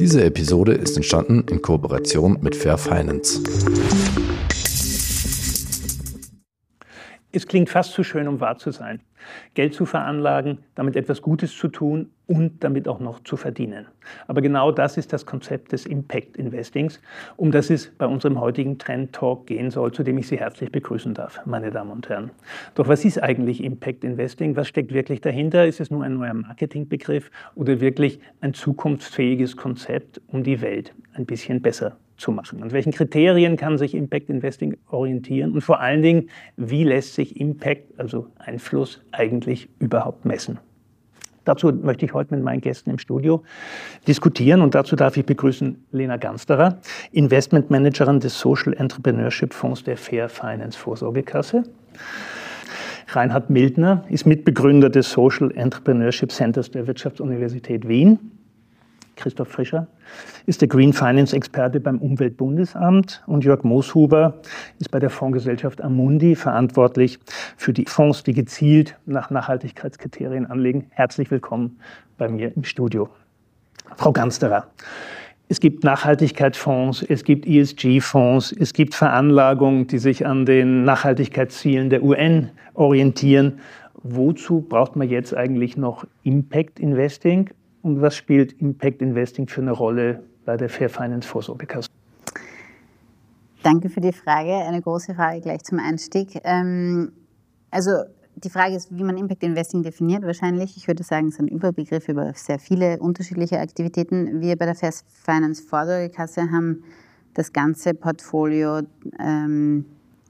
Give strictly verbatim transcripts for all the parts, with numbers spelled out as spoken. Diese Episode ist entstanden in Kooperation mit Fair Finance. Es klingt fast zu schön, um wahr zu sein. Geld zu veranlagen, damit etwas Gutes zu tun und damit auch noch zu verdienen. Aber genau das ist das Konzept des Impact Investings, um das es bei unserem heutigen Trend Talk gehen soll, zu dem ich Sie herzlich begrüßen darf, meine Damen und Herren. Doch was ist eigentlich Impact Investing? Was steckt wirklich dahinter? Ist es nur ein neuer Marketingbegriff oder wirklich ein zukunftsfähiges Konzept, um die Welt ein bisschen besser zu machen? An welchen Kriterien kann sich Impact Investing orientieren? Und vor allen Dingen, wie lässt sich Impact, also Einfluss, eigentlich überhaupt messen? Dazu möchte ich heute mit meinen Gästen im Studio diskutieren und dazu darf ich begrüßen Lena Gansterer, Investmentmanagerin des Social Entrepreneurship Fonds der Fair Finance Vorsorgekasse. Reinhard Millner ist Mitbegründer des Social Entrepreneurship Centers der Wirtschaftsuniversität Wien. Christoph Frischer ist der Green Finance Experte beim Umweltbundesamt und Jörg Mooshuber ist bei der Fondsgesellschaft Amundi verantwortlich für die Fonds, die gezielt nach Nachhaltigkeitskriterien anlegen. Herzlich willkommen bei mir im Studio. Frau Gansterer, es gibt Nachhaltigkeitsfonds, es gibt E S G-Fonds, es gibt Veranlagungen, die sich an den Nachhaltigkeitszielen der U N orientieren. Wozu braucht man jetzt eigentlich noch Impact Investing? Und was spielt Impact Investing für eine Rolle bei der Fair Finance Vorsorgekasse? Danke für die Frage. Eine große Frage gleich zum Einstieg. Also die Frage ist, wie man Impact Investing definiert wahrscheinlich. Ich würde sagen, es ist ein Überbegriff über sehr viele unterschiedliche Aktivitäten. Wir bei der Fair Finance Vorsorgekasse haben das ganze Portfolio ähm,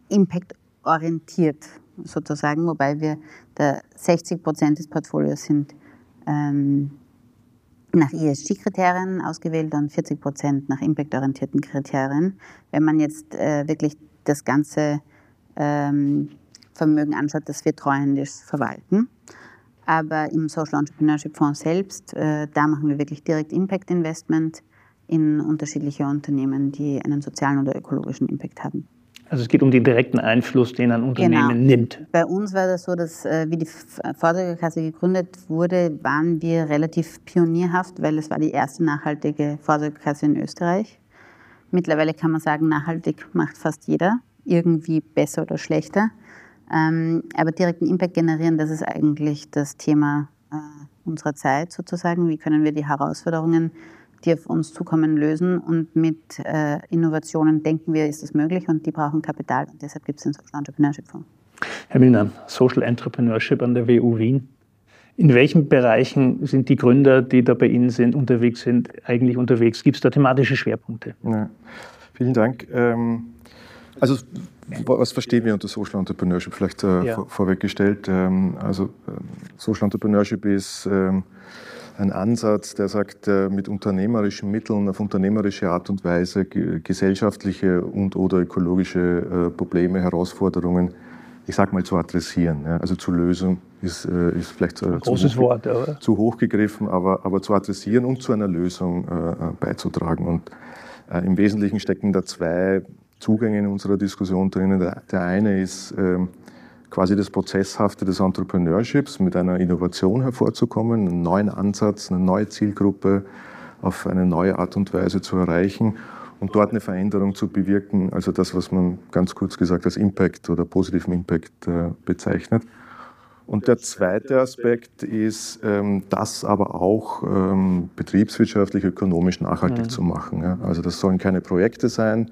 Impact-orientiert sozusagen, wobei wir da sechzig Prozent des Portfolios sind ähm, nach E S G-Kriterien ausgewählt und vierzig Prozent nach impactorientierten Kriterien. Wenn man jetzt äh, wirklich das ganze ähm, Vermögen anschaut, das wir treuhändisch verwalten. Aber im Social Entrepreneurship Fonds selbst, äh, da machen wir wirklich direkt Impact-Investment in unterschiedliche Unternehmen, die einen sozialen oder ökologischen Impact haben. Also es geht um den direkten Einfluss, den ein Unternehmen genau. nimmt. Bei uns war das so, dass äh, wie die Vorsorgekasse gegründet wurde, waren wir relativ pionierhaft, weil es war die erste nachhaltige Vorsorgekasse in Österreich. Mittlerweile kann man sagen, nachhaltig macht fast jeder, irgendwie besser oder schlechter. Ähm, aber direkten Impact generieren, das ist eigentlich das Thema äh, unserer Zeit sozusagen. Wie können wir die Herausforderungen, die auf uns zukommen, lösen und mit äh, Innovationen denken wir, ist das möglich und die brauchen Kapital und deshalb gibt es den Social Entrepreneurship Fonds. Herr Millner, Social Entrepreneurship an der W U Wien. In welchen Bereichen sind die Gründer, die da bei Ihnen sind, unterwegs sind, eigentlich unterwegs? Gibt es da thematische Schwerpunkte? Ja. Vielen Dank. Ähm, also was verstehen wir unter Social Entrepreneurship? Vielleicht äh, ja. vor, vorweggestellt. Ähm, also äh, Social Entrepreneurship ist ähm, ein Ansatz, der sagt, mit unternehmerischen Mitteln auf unternehmerische Art und Weise gesellschaftliche und oder ökologische Probleme, Herausforderungen, ich sag mal, zu adressieren. Also zu lösen ist, ist vielleicht zu, großes hoch, Wort, aber. zu hoch gegriffen, aber, aber zu adressieren und zu einer Lösung beizutragen. Und im Wesentlichen stecken da zwei Zugänge in unserer Diskussion drinnen. Der eine ist quasi das Prozesshafte des Entrepreneurships, mit einer Innovation hervorzukommen, einen neuen Ansatz, eine neue Zielgruppe auf eine neue Art und Weise zu erreichen und dort eine Veränderung zu bewirken, also das, was man ganz kurz gesagt als Impact oder positiven Impact äh, bezeichnet. Und der zweite Aspekt ist, ähm, das aber auch ähm, betriebswirtschaftlich, ökonomisch nachhaltig mhm. zu machen. Ja? Also das sollen keine Projekte sein,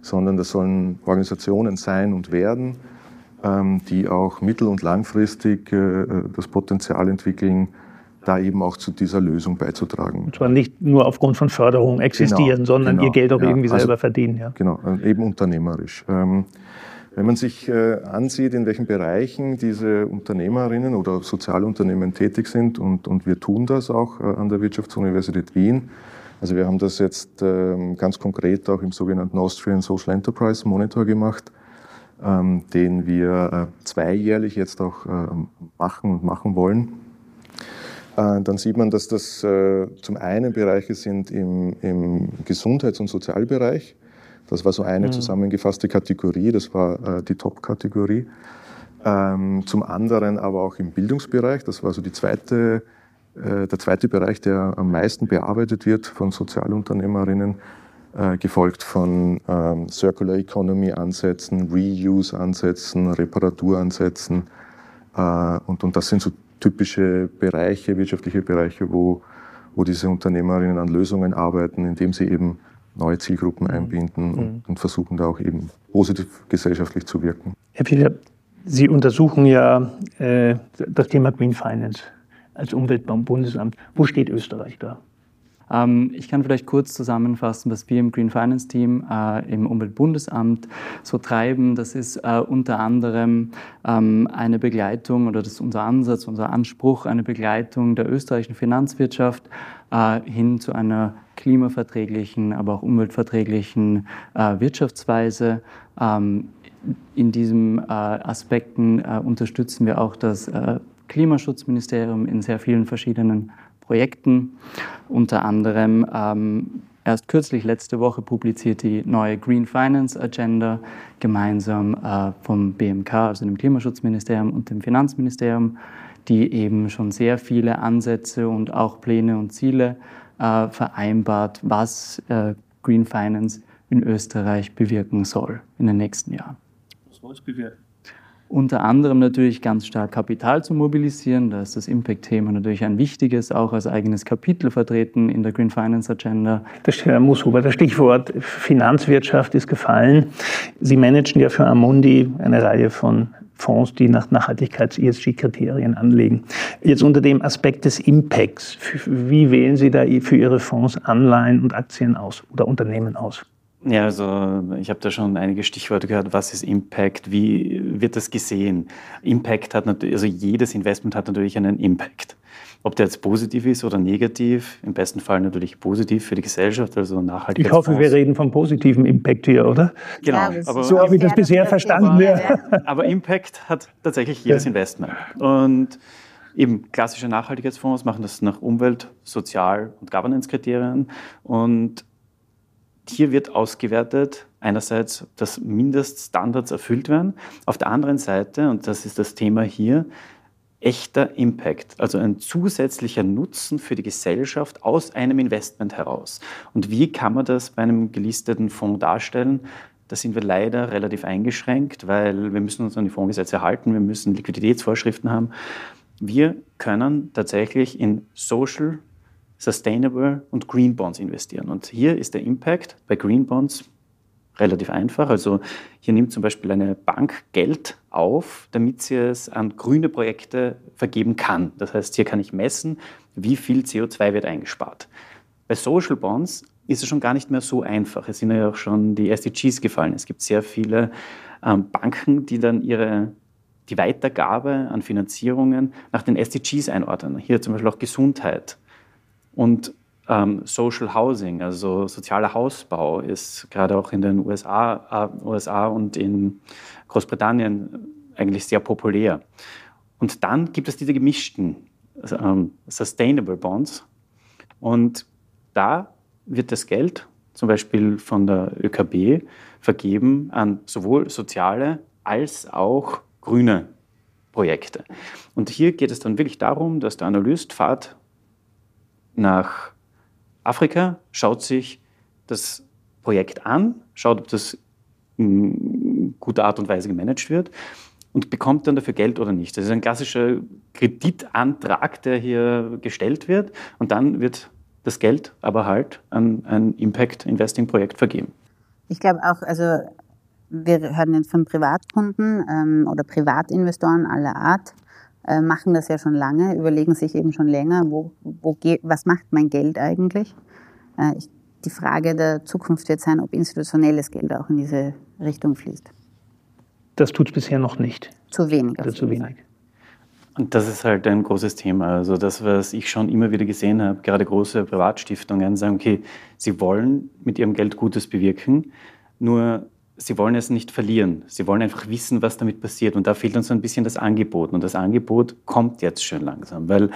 sondern das sollen Organisationen sein und werden, die auch mittel- und langfristig das Potenzial entwickeln, da eben auch zu dieser Lösung beizutragen. Und zwar nicht nur aufgrund von Förderung existieren, genau, sondern genau, ihr Geld auch ja, irgendwie selber also, verdienen. Ja. Genau, eben unternehmerisch. Wenn man sich ansieht, in welchen Bereichen diese Unternehmerinnen oder Sozialunternehmen tätig sind, und, und wir tun das auch an der Wirtschaftsuniversität Wien, also wir haben das jetzt ganz konkret auch im sogenannten Austrian Social Enterprise Monitor gemacht, den wir zweijährlich jetzt auch machen und machen wollen, dann sieht man, dass das zum einen Bereiche sind im, im Gesundheits- und Sozialbereich. Das war so eine zusammengefasste Kategorie, das war die Top-Kategorie. Zum anderen aber auch im Bildungsbereich, das war so die zweite der zweite Bereich, der am meisten bearbeitet wird von Sozialunternehmerinnen, gefolgt von ähm, Circular Economy Ansätzen, Reuse Ansätzen, Reparatur Ansätzen äh, und, und das sind so typische Bereiche, wirtschaftliche Bereiche, wo, wo diese Unternehmerinnen an Lösungen arbeiten, indem sie eben neue Zielgruppen einbinden mhm. und, und versuchen da auch eben positiv gesellschaftlich zu wirken. Herr Fischer, Sie untersuchen ja äh, das Thema Green Finance als Umweltbundesamt. Wo steht Österreich da? Ich kann vielleicht kurz zusammenfassen, was wir im Green Finance Team äh, im Umweltbundesamt so treiben. Das ist äh, unter anderem ähm, eine Begleitung oder das ist unser Ansatz, unser Anspruch, eine Begleitung der österreichischen Finanzwirtschaft äh, hin zu einer klimaverträglichen, aber auch umweltverträglichen äh, Wirtschaftsweise. Ähm, in diesen äh, Aspekten äh, unterstützen wir auch das äh, Klimaschutzministerium in sehr vielen verschiedenen Projekten. Unter anderem ähm, erst kürzlich letzte Woche publiziert die neue Green Finance Agenda gemeinsam äh, vom B M K, also dem Klimaschutzministerium und dem Finanzministerium, die eben schon sehr viele Ansätze und auch Pläne und Ziele äh, vereinbart, was äh, Green Finance in Österreich bewirken soll in den nächsten Jahren. Was soll es bewirken? Unter anderem natürlich ganz stark Kapital zu mobilisieren. Da ist das Impact-Thema natürlich ein wichtiges, auch als eigenes Kapitel vertreten in der Green Finance Agenda. Herr Mooshuber, das Stichwort Finanzwirtschaft ist gefallen. Sie managen ja für Amundi eine Reihe von Fonds, die nach Nachhaltigkeits-E S G-Kriterien anlegen. Jetzt unter dem Aspekt des Impacts, wie wählen Sie da für Ihre Fonds Anleihen und Aktien aus oder Unternehmen aus? Ja, also ich habe da schon einige Stichworte gehört. Was ist Impact? Wie wird das gesehen? Impact hat natürlich, also jedes Investment hat natürlich einen Impact. Ob der jetzt positiv ist oder negativ, im besten Fall natürlich positiv für die Gesellschaft, also nachhaltig. Ich hoffe, wir reden vom positiven Impact hier, oder? Genau. Ja, aber, so habe ich das bisher verstanden. Ja. Aber Impact hat tatsächlich jedes ja. Investment. Und eben klassische Nachhaltigkeitsfonds machen das nach Umwelt-, Sozial- und Governance-Kriterien und hier wird ausgewertet, einerseits, dass Mindeststandards erfüllt werden, auf der anderen Seite, und das ist das Thema hier, echter Impact, also ein zusätzlicher Nutzen für die Gesellschaft aus einem Investment heraus. Und wie kann man das bei einem gelisteten Fonds darstellen? Da sind wir leider relativ eingeschränkt, weil wir müssen uns an die Fondsgesetze halten, wir müssen Liquiditätsvorschriften haben. Wir können tatsächlich in Social Sustainable und Green Bonds investieren. Und hier ist der Impact bei Green Bonds relativ einfach. Also hier nimmt zum Beispiel eine Bank Geld auf, damit sie es an grüne Projekte vergeben kann. Das heißt, hier kann ich messen, wie viel C O zwei wird eingespart. Bei Social Bonds ist es schon gar nicht mehr so einfach. Es sind ja auch schon die S D Gs gefallen. Es gibt sehr viele Banken, die dann ihre die Weitergabe an Finanzierungen nach den S D Gs einordnen. Hier zum Beispiel auch Gesundheit. Und ähm, Social Housing, also sozialer Hausbau, ist gerade auch in den U S A, äh, U S A und in Großbritannien eigentlich sehr populär. Und dann gibt es diese gemischten ähm, Sustainable Bonds. Und da wird das Geld zum Beispiel von der Ö K B vergeben an sowohl soziale als auch grüne Projekte. Und hier geht es dann wirklich darum, dass der Analyst fährt nach Afrika, schaut sich das Projekt an, schaut, ob das in guter Art und Weise gemanagt wird und bekommt dann dafür Geld oder nicht. Das ist ein klassischer Kreditantrag, der hier gestellt wird und dann wird das Geld aber halt an ein Impact-Investing-Projekt vergeben. Ich glaube auch, also wir hören jetzt von Privatkunden ähm, oder Privatinvestoren aller Art, machen das ja schon lange, überlegen sich eben schon länger, wo, wo ge- was macht mein Geld eigentlich? Äh, ich, die Frage der Zukunft wird sein, ob institutionelles Geld auch in diese Richtung fließt. Das tut es bisher noch nicht. Zu wenig. Oder zu wenig. Und das ist halt ein großes Thema. Also das, was ich schon immer wieder gesehen habe, gerade große Privatstiftungen sagen, okay, sie wollen mit ihrem Geld Gutes bewirken, nur sie wollen es nicht verlieren. Sie wollen einfach wissen, was damit passiert. Und da fehlt uns so ein bisschen das Angebot. Und das Angebot kommt jetzt schön langsam. Weil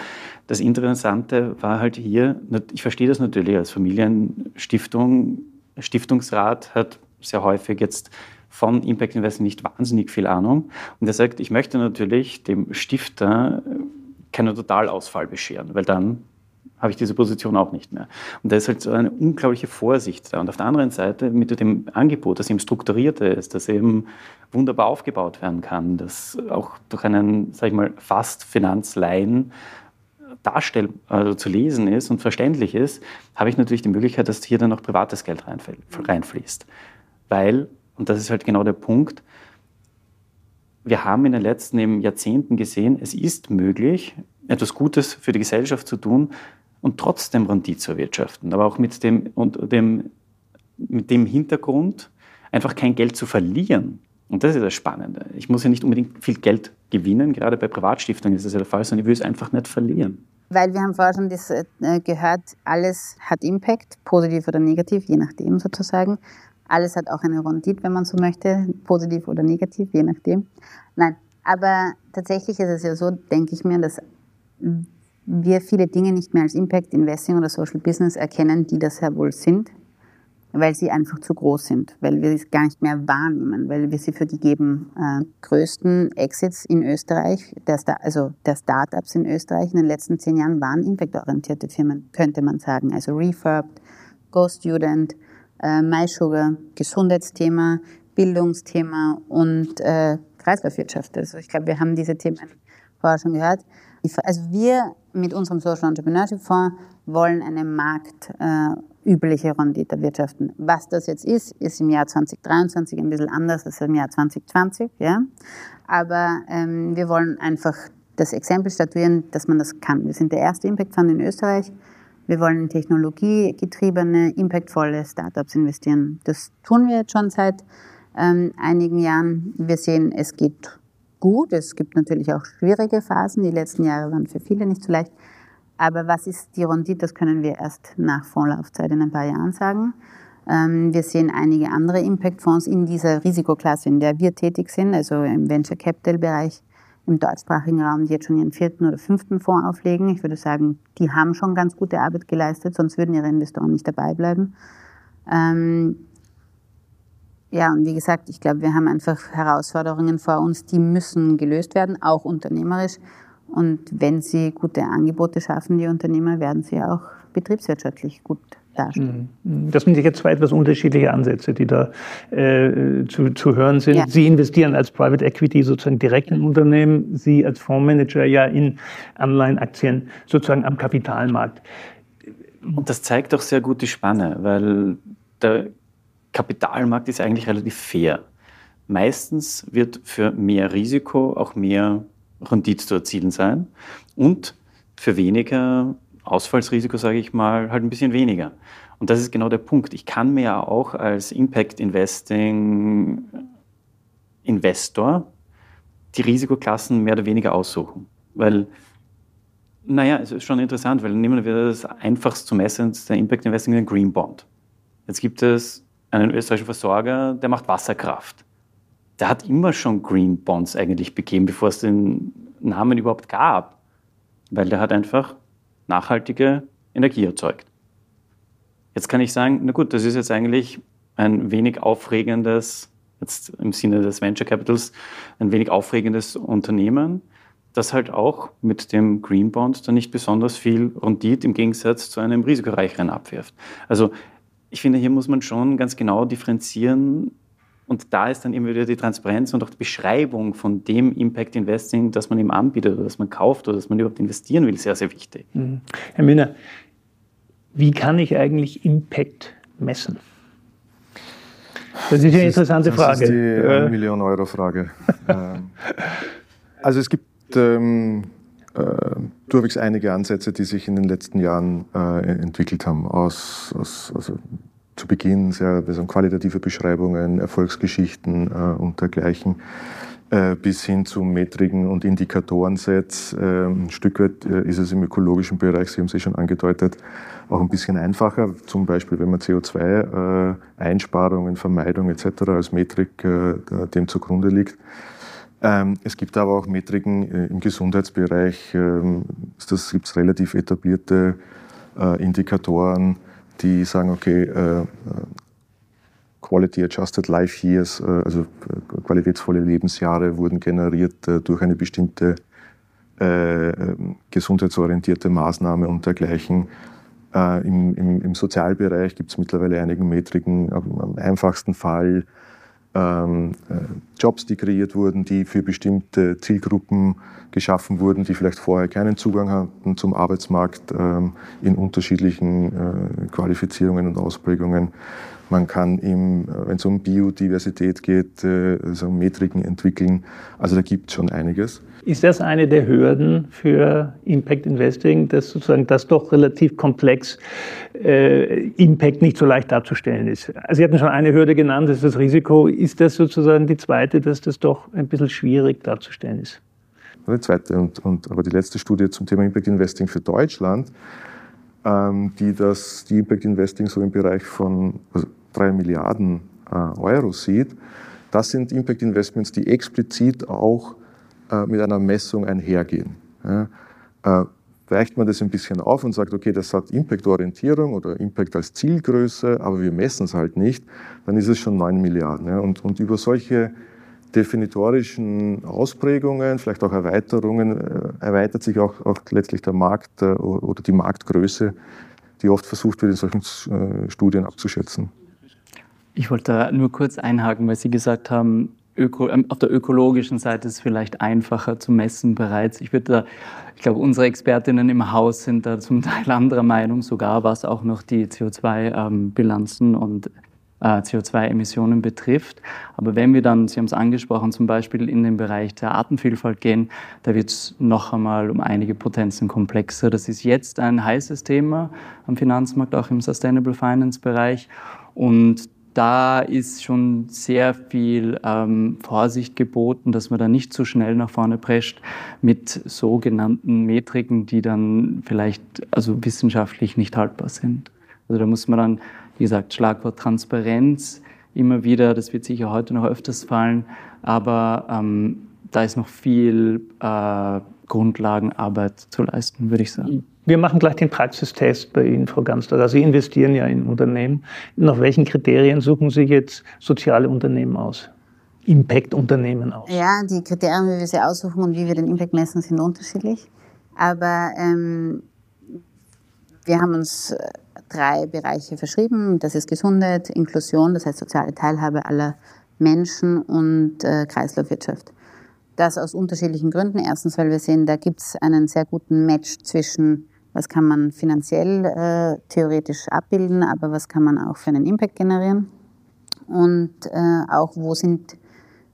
das Interessante war halt hier, ich verstehe das natürlich als Familienstiftung, Stiftungsrat hat sehr häufig jetzt von Impact Investing nicht wahnsinnig viel Ahnung. Und er sagt, ich möchte natürlich dem Stifter keinen Totalausfall bescheren, weil dann habe ich diese Position auch nicht mehr. Und da ist halt so eine unglaubliche Vorsicht da. Und auf der anderen Seite mit dem Angebot, das eben strukturierter ist, das eben wunderbar aufgebaut werden kann, das auch durch einen, sag ich mal, fast Finanzlaien darstell, also zu lesen ist und verständlich ist, habe ich natürlich die Möglichkeit, dass hier dann auch privates Geld reinfließt. Weil, und das ist halt genau der Punkt, wir haben in den letzten Jahrzehnten gesehen, es ist möglich, etwas Gutes für die Gesellschaft zu tun und trotzdem Rendite zu erwirtschaften. Aber auch mit dem, und dem, mit dem Hintergrund, einfach kein Geld zu verlieren. Und das ist das Spannende. Ich muss ja nicht unbedingt viel Geld gewinnen, gerade bei Privatstiftungen ist das ja der Fall, sondern ich will es einfach nicht verlieren. Weil wir haben vorher schon das gehört, alles hat Impact, positiv oder negativ, je nachdem sozusagen. Alles hat auch eine Rendite, wenn man so möchte, positiv oder negativ, je nachdem. Nein, aber tatsächlich ist es ja so, denke ich mir, dass wir viele Dinge nicht mehr als Impact Investing oder Social Business erkennen, die das ja wohl sind, weil sie einfach zu groß sind, weil wir es gar nicht mehr wahrnehmen, weil wir sie für die geben äh, größten Exits in Österreich, der Star- also der Startups in Österreich in den letzten zehn Jahren waren impactorientierte Firmen, könnte man sagen, also Refurbed, GoStudent, MySugar, Gesundheitsthema, Bildungsthema und äh, Kreislaufwirtschaft. Also ich glaube, wir haben diese Themen vorher schon gehört. Also wir mit unserem Social Entrepreneurship Fonds wollen eine marktübliche äh, Rendite erwirtschaften. Was das jetzt ist, ist im Jahr zwanzig dreiundzwanzig ein bisschen anders als im Jahr zwanzig zwanzig. Ja? Aber ähm, wir wollen einfach das Exempel statuieren, dass man das kann. Wir sind der erste Impact Fund in Österreich. Wir wollen in technologiegetriebene, impactvolle Startups investieren. Das tun wir jetzt schon seit ähm, einigen Jahren. Wir sehen, es geht gut. Es gibt natürlich auch schwierige Phasen. Die letzten Jahre waren für viele nicht so leicht. Aber was ist die Rendite? Das können wir erst nach Fondslaufzeit in ein paar Jahren sagen. Ähm, wir sehen einige andere Impact-Fonds in dieser Risikoklasse, in der wir tätig sind, also im Venture-Capital-Bereich. Im deutschsprachigen Raum, die jetzt schon ihren vierten oder fünften Fonds auflegen. Ich würde sagen, die haben schon ganz gute Arbeit geleistet, sonst würden ihre Investoren nicht dabei bleiben. Ähm ja, und wie gesagt, ich glaube, wir haben einfach Herausforderungen vor uns, die müssen gelöst werden, auch unternehmerisch. Und wenn sie gute Angebote schaffen, die Unternehmer, werden sie auch betriebswirtschaftlich gut darstellen. Das sind jetzt zwei etwas unterschiedliche Ansätze, die da äh, zu, zu hören sind. Ja. Sie investieren als Private Equity sozusagen direkt in Unternehmen, Sie als Fondsmanager ja in Anleihen, Aktien sozusagen am Kapitalmarkt. Und das zeigt doch sehr gut die Spanne, weil der Kapitalmarkt ist eigentlich relativ fair. Meistens wird für mehr Risiko auch mehr Rendite zu erzielen sein und für weniger Ausfallsrisiko, sage ich mal, halt ein bisschen weniger. Und das ist genau der Punkt. Ich kann mir ja auch als Impact-Investing-Investor die Risikoklassen mehr oder weniger aussuchen. Weil, naja, es ist schon interessant, weil nehmen wir das einfachst zu messendste Impact-Investing, den Green Bond. Jetzt gibt es einen österreichischen Versorger, der macht Wasserkraft. Der hat immer schon Green Bonds eigentlich begeben, bevor es den Namen überhaupt gab. Weil der hat einfach nachhaltige Energie erzeugt. Jetzt kann ich sagen, na gut, das ist jetzt eigentlich ein wenig aufregendes, jetzt im Sinne des Venture Capitals, ein wenig aufregendes Unternehmen, das halt auch mit dem Green Bond dann nicht besonders viel Rendite im Gegensatz zu einem risikoreicheren abwirft. Also ich finde, hier muss man schon ganz genau differenzieren, und da ist dann eben wieder die Transparenz und auch die Beschreibung von dem Impact Investing, das man ihm anbietet oder das man kauft oder das man überhaupt investieren will, sehr, sehr wichtig. Mhm. Herr Millner, wie kann ich eigentlich Impact messen? Das ist eine das interessante ist, das Frage. Das ist die äh, Million-Euro-Frage. ähm, also es gibt ähm, äh, durchwegs einige Ansätze, die sich in den letzten Jahren äh, entwickelt haben. Aus, aus, also Zu Beginn sehr also qualitative Beschreibungen, Erfolgsgeschichten äh, und dergleichen, äh, bis hin zu Metriken und Indikatorensets. Äh, ein Stück weit äh, ist es im ökologischen Bereich, Sie haben es eh schon angedeutet, auch ein bisschen einfacher. Zum Beispiel, wenn man C O zwei Einsparungen, äh, Vermeidung et cetera als Metrik äh, dem zugrunde liegt. Ähm, es gibt aber auch Metriken äh, im Gesundheitsbereich. Äh, das gibt es relativ etablierte äh, Indikatoren, die sagen, okay, äh, Quality Adjusted Life Years, äh, also qualitätsvolle Lebensjahre wurden generiert äh, durch eine bestimmte äh, gesundheitsorientierte Maßnahmen und dergleichen. Äh, im, im, im Sozialbereich gibt es mittlerweile einige Metriken, am, am einfachsten Fall ähm, äh, Jobs, die kreiert wurden, die für bestimmte Zielgruppen geschaffen wurden, die vielleicht vorher keinen Zugang hatten zum Arbeitsmarkt, ähm, in unterschiedlichen äh, Qualifizierungen und Ausprägungen. Man kann, wenn es um Biodiversität geht, also Metriken entwickeln. Also da gibt es schon einiges. Ist das eine der Hürden für Impact Investing, dass sozusagen das doch relativ komplex äh, Impact nicht so leicht darzustellen ist? Also Sie hatten schon eine Hürde genannt, das ist das Risiko. Ist das sozusagen die zweite, dass das doch ein bisschen schwierig darzustellen ist? Die zweite und, und aber die letzte Studie zum Thema Impact Investing für Deutschland, ähm, die das die Impact Investing so im Bereich von also drei Milliarden äh, Euro sieht, das sind Impact Investments, die explizit auch äh, mit einer Messung einhergehen. Ja? Äh, weicht man das ein bisschen auf und sagt, okay, das hat Impact-Orientierung oder Impact als Zielgröße, aber wir messen es halt nicht, dann ist es schon neun Milliarden. Ja? Und, und über solche definitorischen Ausprägungen, vielleicht auch Erweiterungen, äh, erweitert sich auch, auch letztlich der Markt äh, oder die Marktgröße, die oft versucht wird, in solchen äh, Studien abzuschätzen. Ich wollte da nur kurz einhaken, weil Sie gesagt haben, Öko, auf der ökologischen Seite ist es vielleicht einfacher zu messen bereits. Ich würde da, ich glaube, unsere Expertinnen im Haus sind da zum Teil anderer Meinung, sogar was auch noch die C O zwei Bilanzen und C O zwei Emissionen betrifft. Aber wenn wir dann, Sie haben es angesprochen, zum Beispiel in den Bereich der Artenvielfalt gehen, da wird es noch einmal um einige Potenzen komplexer. Das ist jetzt ein heißes Thema am Finanzmarkt, auch im Sustainable Finance Bereich. Und da ist schon sehr viel ähm, Vorsicht geboten, dass man da nicht zu schnell nach vorne prescht mit sogenannten Metriken, die dann vielleicht also wissenschaftlich nicht haltbar sind. Also da muss man dann, wie gesagt, Schlagwort Transparenz immer wieder, das wird sicher heute noch öfters fallen, aber ähm, da ist noch viel äh, Grundlagenarbeit zu leisten, würde ich sagen. Wir machen gleich den Praxistest bei Ihnen, Frau Gansterer. Sie investieren ja in Unternehmen. Nach welchen Kriterien suchen Sie jetzt soziale Unternehmen aus? Impact-Unternehmen aus? Ja, die Kriterien, wie wir sie aussuchen und wie wir den Impact messen, sind unterschiedlich. Aber ähm, wir haben uns drei Bereiche verschrieben. Das ist Gesundheit, Inklusion, das heißt soziale Teilhabe aller Menschen und äh, Kreislaufwirtschaft. Das aus unterschiedlichen Gründen. Erstens, weil wir sehen, da gibt es einen sehr guten Match zwischen, was kann man finanziell äh, theoretisch abbilden, aber was kann man auch für einen Impact generieren. Und äh, auch, wo, sind,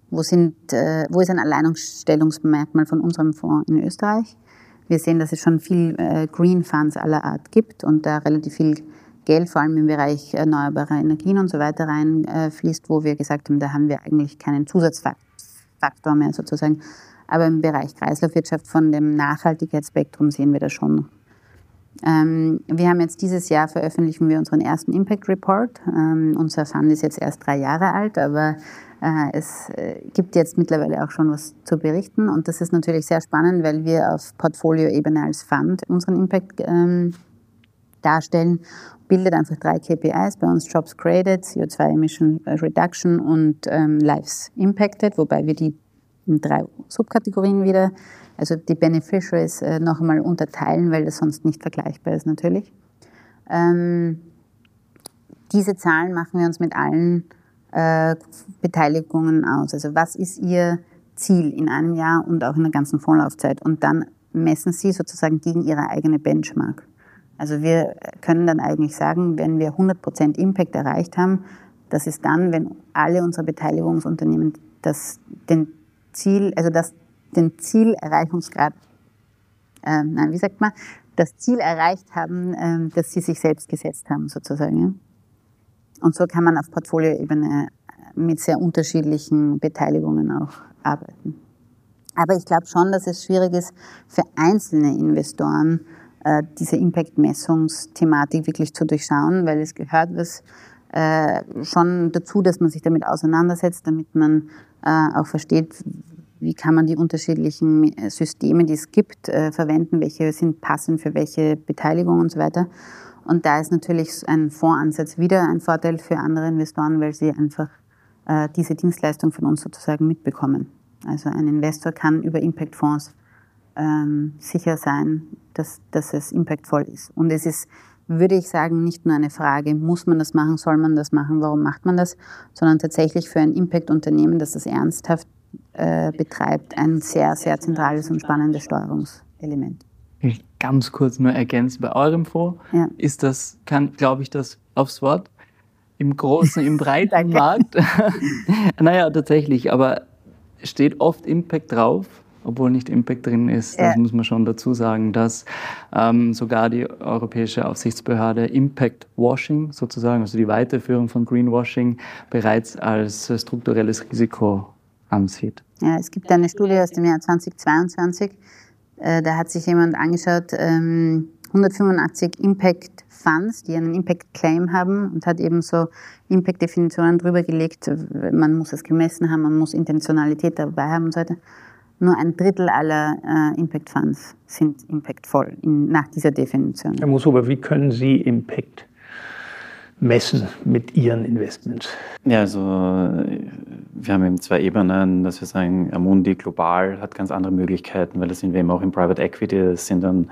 wo, sind, äh, wo ist ein Alleinstellungsmerkmal von unserem Fonds in Österreich. Wir sehen, dass es schon viel äh, Green Funds aller Art gibt und da relativ viel Geld, vor allem im Bereich erneuerbare Energien und so weiter reinfließt, äh, wo wir gesagt haben, da haben wir eigentlich keinen Zusatzfaktor. Faktor mehr sozusagen. Aber im Bereich Kreislaufwirtschaft von dem Nachhaltigkeitsspektrum sehen wir das schon. Ähm, wir haben jetzt dieses Jahr veröffentlichen wir unseren ersten Impact Report. Ähm, unser Fund ist jetzt erst drei Jahre alt, aber äh, es äh, gibt jetzt mittlerweile auch schon was zu berichten. Und das ist natürlich sehr spannend, weil wir auf Portfolio-Ebene als Fund unseren Impact ähm, darstellen. Bildet einfach drei K P Is, bei uns Jobs Created, C O zwei Emission Reduction und ähm, Lives Impacted, wobei wir die in drei Subkategorien wieder, also die Beneficiaries äh, noch einmal unterteilen, weil das sonst nicht vergleichbar ist natürlich. Ähm, diese Zahlen machen wir uns mit allen äh, Beteiligungen aus, also was ist ihr Ziel in einem Jahr und auch in der ganzen Vorlaufzeit und dann messen sie sozusagen gegen ihre eigene Benchmark. Also wir können dann eigentlich sagen, wenn wir hundert Prozent Impact erreicht haben, das ist dann, wenn alle unsere Beteiligungsunternehmen das, den Ziel, also das, den Zielerreichungsgrad, äh, nein, wie sagt man, das Ziel erreicht haben, äh, das sie sich selbst gesetzt haben sozusagen. Ja? Und so kann man auf Portfolioebene mit sehr unterschiedlichen Beteiligungen auch arbeiten. Aber ich glaube schon, dass es schwierig ist für einzelne Investoren, diese Impact-Messungsthematik wirklich zu durchschauen, weil es gehört was äh, schon dazu, dass man sich damit auseinandersetzt, damit man äh, auch versteht, wie kann man die unterschiedlichen Systeme, die es gibt, äh, verwenden, welche sind passend für welche Beteiligung und so weiter. Und da ist natürlich ein Fondsansatz wieder ein Vorteil für andere Investoren, weil sie einfach äh, diese Dienstleistung von uns sozusagen mitbekommen. Also ein Investor kann über Impact-Fonds ähm, sicher sein, dass, dass es impactvoll ist. Und es ist, würde ich sagen, nicht nur eine Frage, muss man das machen, soll man das machen, warum macht man das, sondern tatsächlich für ein Impact-Unternehmen, das das ernsthaft äh, betreibt, ein sehr, sehr zentrales und spannendes Steuerungselement. Ganz kurz nur ergänzen, bei eurem Fonds ja. ist das, kann, glaube ich, das aufs Wort, im großen, im breiten Markt. Naja, tatsächlich, aber steht oft Impact drauf, obwohl nicht Impact drin ist, das ja. muss man schon dazu sagen, dass ähm, sogar die europäische Aufsichtsbehörde Impact Washing sozusagen, also die Weiterführung von Greenwashing, bereits als strukturelles Risiko ansieht. Ja, es gibt eine Studie aus dem Jahr zweitausendzweiundzwanzig, äh, da hat sich jemand angeschaut, ähm, hundertfünfundachtzig Impact Funds, die einen Impact Claim haben, und hat eben so Impact-Definitionen drüber gelegt, man muss es gemessen haben, man muss Intentionalität dabei haben und so weiter. Nur ein Drittel aller äh, Impact Funds sind impactvoll in, nach dieser Definition. Herr Mooshuber, wie können Sie Impact messen mit Ihren Investments? Ja, also wir haben eben zwei Ebenen, dass wir sagen, Amundi global hat ganz andere Möglichkeiten, weil das sind wir eben auch in Private Equity, das sind dann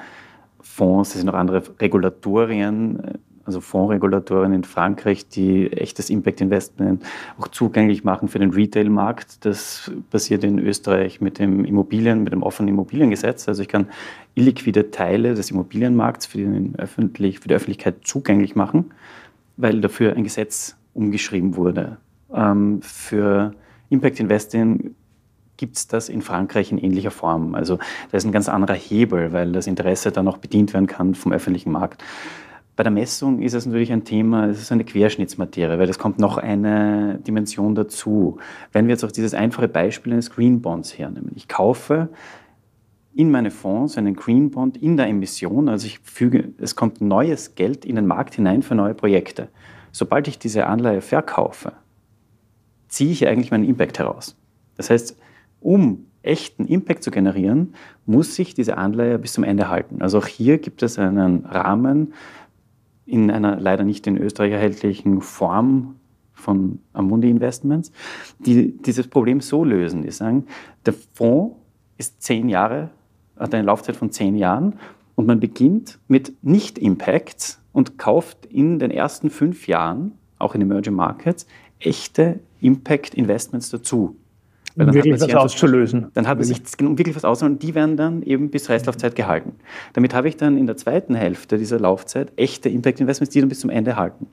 Fonds, es sind noch andere Regulatorien, also Fondsregulatorien in Frankreich, die echtes Impact-Investment auch zugänglich machen für den Retail-Markt. Das passiert in Österreich mit dem Immobilien, mit dem offenen Immobiliengesetz. Also ich kann illiquide Teile des Immobilienmarkts für, den öffentlich, für die Öffentlichkeit zugänglich machen, weil dafür ein Gesetz umgeschrieben wurde. Ähm, für Impact-Investing gibt es das in Frankreich in ähnlicher Form. Also da ist ein ganz anderer Hebel, weil das Interesse dann auch bedient werden kann vom öffentlichen Markt. Bei der Messung ist es natürlich ein Thema, es ist eine Querschnittsmaterie, weil es kommt noch eine Dimension dazu. Wenn wir jetzt auch dieses einfache Beispiel eines Green Bonds hernehmen. Ich kaufe in meine Fonds einen Green Bond in der Emission, also ich füge, es kommt neues Geld in den Markt hinein für neue Projekte. Sobald ich diese Anleihe verkaufe, ziehe ich eigentlich meinen Impact heraus. Das heißt, um echten Impact zu generieren, muss ich diese Anleihe bis zum Ende halten. Also auch hier gibt es einen Rahmen in einer leider nicht in Österreich erhältlichen Form von Amundi Investments, die dieses Problem so lösen. Die sagen, der Fonds ist zehn Jahre, hat eine Laufzeit von zehn Jahren und man beginnt mit Nicht-Impacts und kauft in den ersten fünf Jahren, auch in Emerging Markets, echte Impact-Investments dazu. Dann um wirklich was auszulösen. Dann hat man sich wirklich was auszulösen und die werden dann eben bis Restlaufzeit gehalten. Damit habe ich dann in der zweiten Hälfte dieser Laufzeit echte Impact-Investments, die dann bis zum Ende halten.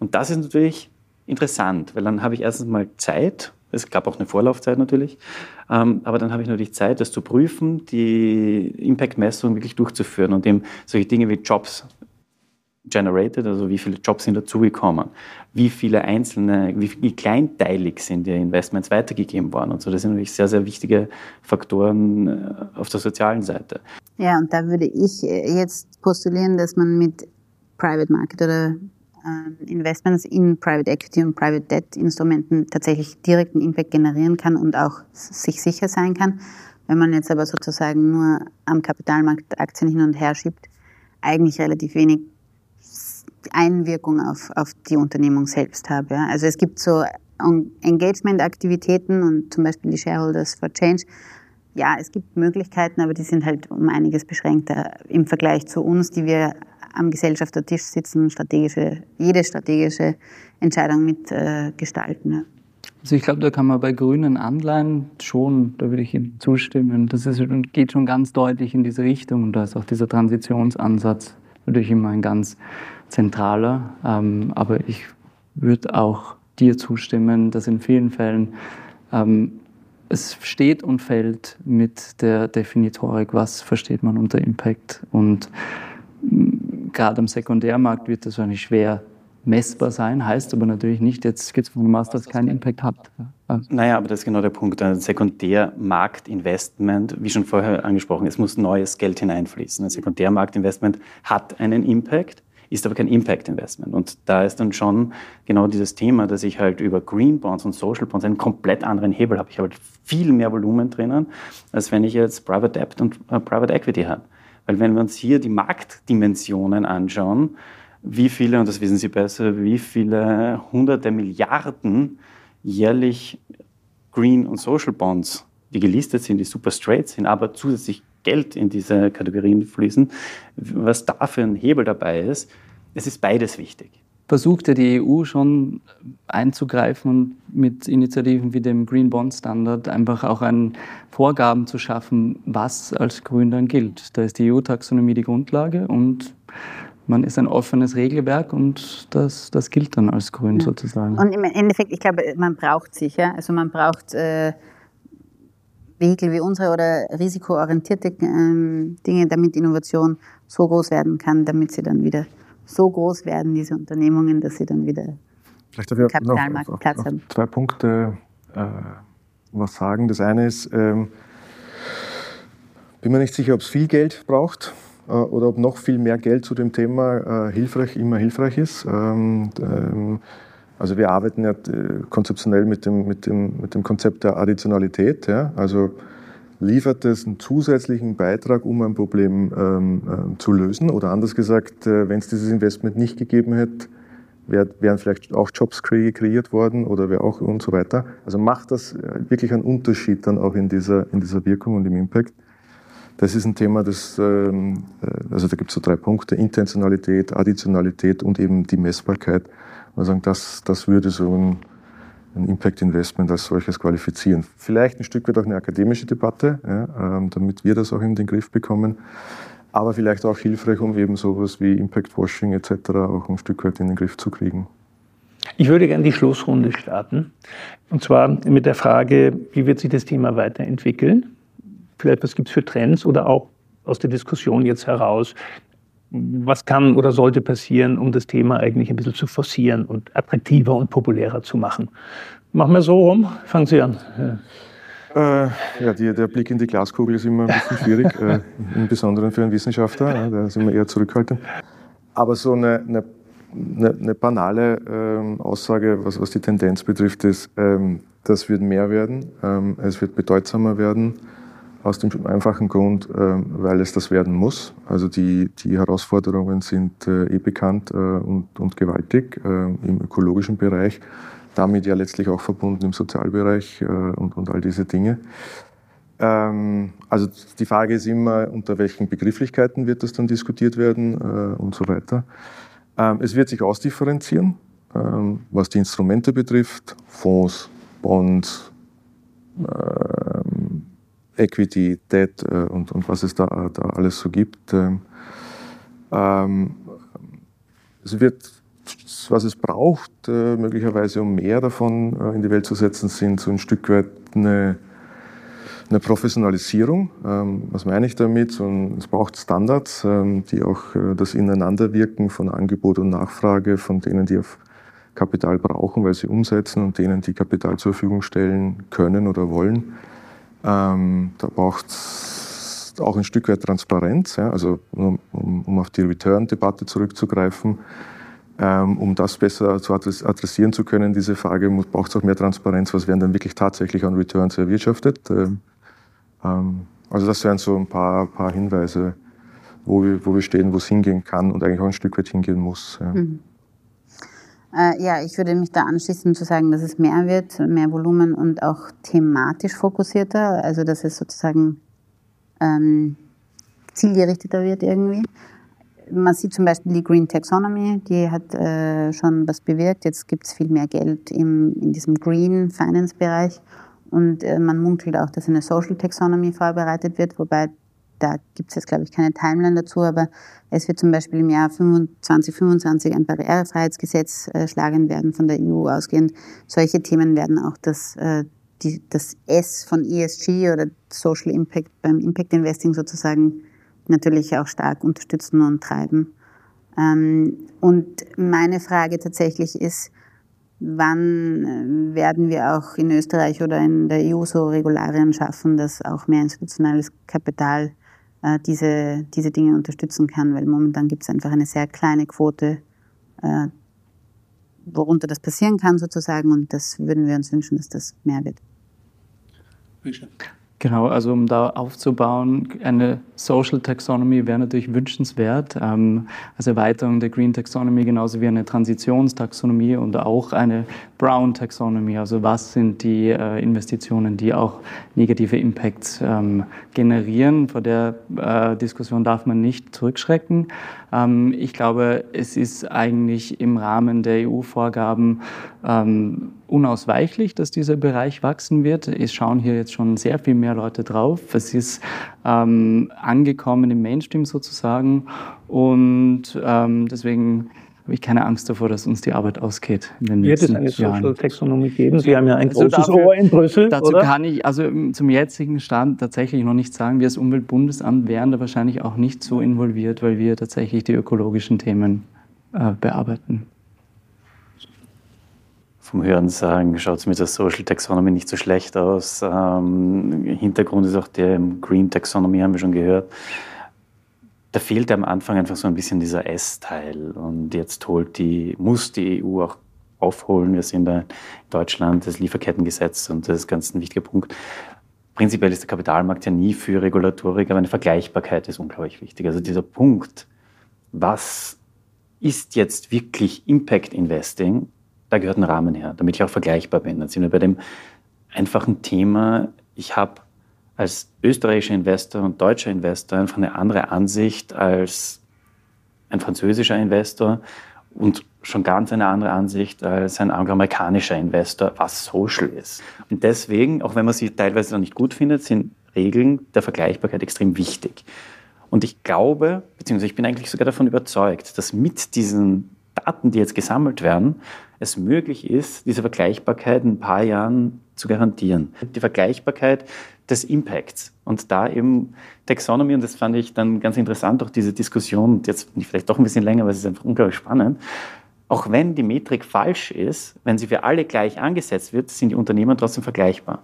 Und das ist natürlich interessant, weil dann habe ich erstens mal Zeit, es gab auch eine Vorlaufzeit natürlich, aber dann habe ich natürlich Zeit, das zu prüfen, die Impact-Messung wirklich durchzuführen und eben solche Dinge wie Jobs generated, also wie viele Jobs sind dazugekommen, wie viele einzelne, wie kleinteilig sind die Investments weitergegeben worden und so. Das sind natürlich sehr, sehr wichtige Faktoren auf der sozialen Seite. Ja, und da würde ich jetzt postulieren, dass man mit Private Market oder äh, Investments in Private Equity und Private Debt Instrumenten tatsächlich direkten Impact generieren kann und auch sich sicher sein kann. Wenn man jetzt aber sozusagen nur am Kapitalmarkt Aktien hin und her schiebt, eigentlich relativ wenig Einwirkung auf, auf die Unternehmung selbst habe. Ja. Also es gibt so Engagement-Aktivitäten und zum Beispiel die Shareholders for Change. Ja, es gibt Möglichkeiten, aber die sind halt um einiges beschränkter im Vergleich zu uns, die wir am Gesellschaftertisch sitzen und strategische, jede strategische Entscheidung mit äh, gestalten. Ja. Also ich glaube, da kann man bei grünen Anleihen schon, da würde ich Ihnen zustimmen, das ist, geht schon ganz deutlich in diese Richtung und da ist auch dieser Transitionsansatz natürlich immer ein ganz zentraler, ähm, aber ich würde auch dir zustimmen, dass in vielen Fällen ähm, es steht und fällt mit der Definitorik, was versteht man unter Impact, und gerade am Sekundärmarkt wird das wahrscheinlich schwer messbar sein, heißt aber natürlich nicht, jetzt geht es von Maß, dass es keinen Impact hat. Also. Naja, aber das ist genau der Punkt. Ein Sekundärmarktinvestment, wie schon vorher angesprochen, es muss neues Geld hineinfließen. Ein Sekundärmarktinvestment hat einen Impact, ist aber kein Impact-Investment. Und da ist dann schon genau dieses Thema, dass ich halt über Green Bonds und Social Bonds einen komplett anderen Hebel habe. Ich habe halt viel mehr Volumen drinnen, als wenn ich jetzt Private Debt und äh, Private Equity habe. Weil wenn wir uns hier die Marktdimensionen anschauen, wie viele, und das wissen Sie besser, wie viele hunderte Milliarden jährlich Green und Social Bonds, die gelistet sind, die super straight sind, aber zusätzlich Geld in diese Kategorien fließen, was da für ein Hebel dabei ist. Es ist beides wichtig. Versucht ja die E U schon einzugreifen und mit Initiativen wie dem Green Bond Standard einfach auch an Vorgaben zu schaffen, was als grün dann gilt. Da ist die E U-Taxonomie die Grundlage und man ist ein offenes Regelwerk und das, das gilt dann als grün sozusagen. Und im Endeffekt, ich glaube, man braucht sich, ja? Also man braucht äh, Wege wie unsere oder risikoorientierte ähm, Dinge, damit Innovation so groß werden kann, damit sie dann wieder so groß werden, diese Unternehmungen, dass sie dann wieder Kapitalmarkt Platz haben. Vielleicht zwei Punkte äh, was sagen. Das eine ist, ähm, bin mir nicht sicher, ob es viel Geld braucht äh, oder ob noch viel mehr Geld zu dem Thema äh, hilfreich, immer hilfreich ist. Ähm, ähm, also wir arbeiten ja konzeptionell mit dem, mit dem, mit dem Konzept der Additionalität. Ja? Also liefert es einen zusätzlichen Beitrag, um ein Problem ähm, äh, zu lösen? Oder anders gesagt, äh, wenn es dieses Investment nicht gegeben hätte, wär, wären vielleicht auch Jobs kre- kreiert worden oder wäre auch und so weiter. Also macht das wirklich einen Unterschied dann auch in dieser, in dieser Wirkung und im Impact? Das ist ein Thema, das, ähm, also da gibt es so drei Punkte, Intentionalität, Additionalität und eben die Messbarkeit. Und sagen, das, das würde so ein ein Impact-Investment als solches qualifizieren. Vielleicht ein Stück wird auch eine akademische Debatte, ja, ähm, damit wir das auch in den Griff bekommen, aber vielleicht auch hilfreich, um eben sowas wie Impact Washing et cetera auch ein Stück weit in den Griff zu kriegen. Ich würde gerne die Schlussrunde starten, und zwar mit der Frage, wie wird sich das Thema weiterentwickeln? Vielleicht, was gibt es für Trends oder auch aus der Diskussion jetzt heraus, was kann oder sollte passieren, um das Thema eigentlich ein bisschen zu forcieren und attraktiver und populärer zu machen? Machen wir so rum, fangen Sie an. Ja, äh, ja die, der Blick in die Glaskugel ist immer ein bisschen schwierig, äh, im Besonderen für einen Wissenschaftler, äh, da sind wir eher zurückhaltend. Aber so eine, eine, eine, eine banale ähm, Aussage, was, was die Tendenz betrifft, ist, ähm, das wird mehr werden, ähm, es wird bedeutsamer werden. Aus dem einfachen Grund, weil es das werden muss. Also die, die Herausforderungen sind eh bekannt und, und gewaltig im ökologischen Bereich, damit ja letztlich auch verbunden im Sozialbereich und, und all diese Dinge. Also die Frage ist immer, unter welchen Begrifflichkeiten wird das dann diskutiert werden und so weiter. Es wird sich ausdifferenzieren, was die Instrumente betrifft, Fonds, Bonds, Equity, Debt äh, und, und was es da, da alles so gibt. Ähm, ähm, es wird, was es braucht, äh, möglicherweise um mehr davon äh, in die Welt zu setzen, sind so ein Stück weit eine, eine Professionalisierung. Ähm, was meine ich damit? So ein, es braucht Standards, ähm, die auch äh, das Ineinanderwirken von Angebot und Nachfrage, von denen, die auf Kapital brauchen, weil sie umsetzen, und denen, die Kapital zur Verfügung stellen können oder wollen. Ähm, da braucht es auch ein Stück weit Transparenz, ja? Also um, um, um auf die Return-Debatte zurückzugreifen, ähm, um das besser zu adressieren zu können, diese Frage, braucht es auch mehr Transparenz, was werden dann wirklich tatsächlich an Returns erwirtschaftet. Ähm, ähm, also das wären so ein paar, paar Hinweise, wo wir, wo wir stehen, wo es hingehen kann und eigentlich auch ein Stück weit hingehen muss. Ja. Mhm. Ja, ich würde mich da anschließen zu sagen, dass es mehr wird, mehr Volumen und auch thematisch fokussierter, also dass es sozusagen ähm, zielgerichteter wird irgendwie. Man sieht zum Beispiel die Green Taxonomie, die hat äh, schon was bewirkt, jetzt gibt es viel mehr Geld im, in diesem Green Finance Bereich, und äh, man munkelt auch, dass eine Social Taxonomie vorbereitet wird, wobei da gibt es jetzt, glaube ich, keine Timeline dazu, aber es wird zum Beispiel im Jahr zwanzig fünfundzwanzig ein Barrierefreiheitsgesetz äh, schlagen werden, von der E U ausgehend. Solche Themen werden auch das, äh, die, das S von E S G oder Social Impact beim Impact Investing sozusagen natürlich auch stark unterstützen und treiben. Ähm, und meine Frage tatsächlich ist, wann werden wir auch in Österreich oder in der E U so Regularien schaffen, dass auch mehr institutionelles Kapital Diese, diese Dinge unterstützen kann, weil momentan gibt es einfach eine sehr kleine Quote, äh, worunter das passieren kann sozusagen, und das würden wir uns wünschen, dass das mehr wird. Genau, also um da aufzubauen, eine Social Taxonomy wäre natürlich wünschenswert, ähm, als Erweiterung der Green Taxonomy, genauso wie eine Transitionstaxonomie und auch eine Brown Taxonomy. Also was sind die äh, Investitionen, die auch negative Impacts ähm, generieren? Vor der äh, Diskussion darf man nicht zurückschrecken. Ähm, ich glaube, es ist eigentlich im Rahmen der E U-Vorgaben ähm, unausweichlich, dass dieser Bereich wachsen wird. Es schauen hier jetzt schon sehr viel mehr Leute drauf. Es ist ähm, angekommen im Mainstream sozusagen und ähm, deswegen habe ich keine Angst davor, dass uns die Arbeit ausgeht in den nächsten Jahren. Wird es eine Social Taxonomie geben? Sie haben ja ein also großes dafür, Ohr in Brüssel, dazu oder? Kann ich also zum jetzigen Stand tatsächlich noch nicht sagen. Wir als Umweltbundesamt wären da wahrscheinlich auch nicht so involviert, weil wir tatsächlich die ökologischen Themen äh, bearbeiten. Vom Hörensagen schaut es mit der Social Taxonomy nicht so schlecht aus. Ähm, Hintergrund ist auch der Green Taxonomy, haben wir schon gehört. Da fehlte am Anfang einfach so ein bisschen dieser S-Teil. Und jetzt holt die, muss die E U auch aufholen. Wir sehen da in Deutschland das Lieferkettengesetz und das ist ganz ein wichtiger Punkt. Prinzipiell ist der Kapitalmarkt ja nie für Regulatorik, aber eine Vergleichbarkeit ist unglaublich wichtig. Also dieser Punkt, was ist jetzt wirklich Impact Investing? Da gehört ein Rahmen her, damit ich auch vergleichbar bin. Dann sind wir bei dem einfachen Thema, ich habe als österreichischer Investor und deutscher Investor einfach eine andere Ansicht als ein französischer Investor und schon ganz eine andere Ansicht als ein angloamerikanischer Investor, was Social ist. Und deswegen, auch wenn man sie teilweise noch nicht gut findet, sind Regeln der Vergleichbarkeit extrem wichtig. Und ich glaube, beziehungsweise ich bin eigentlich sogar davon überzeugt, dass mit diesen Daten, die jetzt gesammelt werden, es möglich ist, diese Vergleichbarkeit in ein paar Jahren zu garantieren. Die Vergleichbarkeit des Impacts und da eben Taxonomie, und das fand ich dann ganz interessant, auch diese Diskussion, jetzt bin ich vielleicht doch ein bisschen länger, weil es ist einfach unglaublich spannend, auch wenn die Metrik falsch ist, wenn sie für alle gleich angesetzt wird, sind die Unternehmen trotzdem vergleichbar.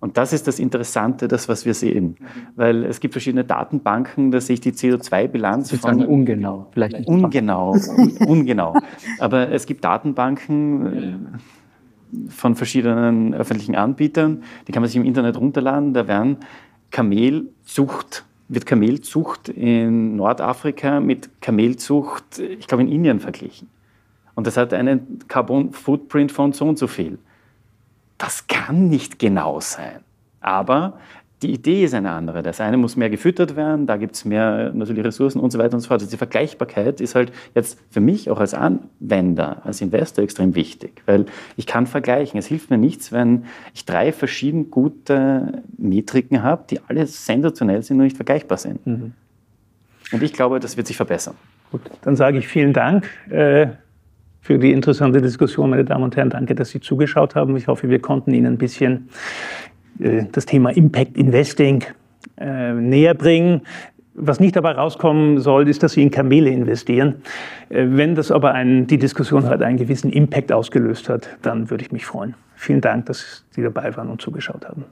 Und das ist das Interessante, das, was wir sehen. Mhm. Weil es gibt verschiedene Datenbanken, da sehe ich die C O zwei Bilanz von... Ungenau. Vielleicht nicht ungenau, ungenau. Aber es gibt Datenbanken von verschiedenen öffentlichen Anbietern, die kann man sich im Internet runterladen, da werden Kamelzucht, wird Kamelzucht in Nordafrika mit Kamelzucht, ich glaube, in Indien verglichen. Und das hat einen Carbon-Footprint von so und so viel. Das kann nicht genau sein, aber die Idee ist eine andere. Das eine muss mehr gefüttert werden, da gibt es mehr natürlich Ressourcen und so weiter und so fort. Also die Vergleichbarkeit ist halt jetzt für mich auch als Anwender, als Investor extrem wichtig, weil ich kann vergleichen. Es hilft mir nichts, wenn ich drei verschieden gute Metriken habe, die alle sensationell sind und nicht vergleichbar sind. Mhm. Und ich glaube, das wird sich verbessern. Gut, dann sage ich vielen Dank für die interessante Diskussion, meine Damen und Herren. Danke, dass Sie zugeschaut haben. Ich hoffe, wir konnten Ihnen ein bisschen äh, das Thema Impact Investing äh, näher bringen. Was nicht dabei rauskommen soll, ist, dass Sie in Kamele investieren. Äh, wenn das aber einen, die Diskussion halt einen gewissen Impact ausgelöst hat, dann würde ich mich freuen. Vielen Dank, dass Sie dabei waren und zugeschaut haben.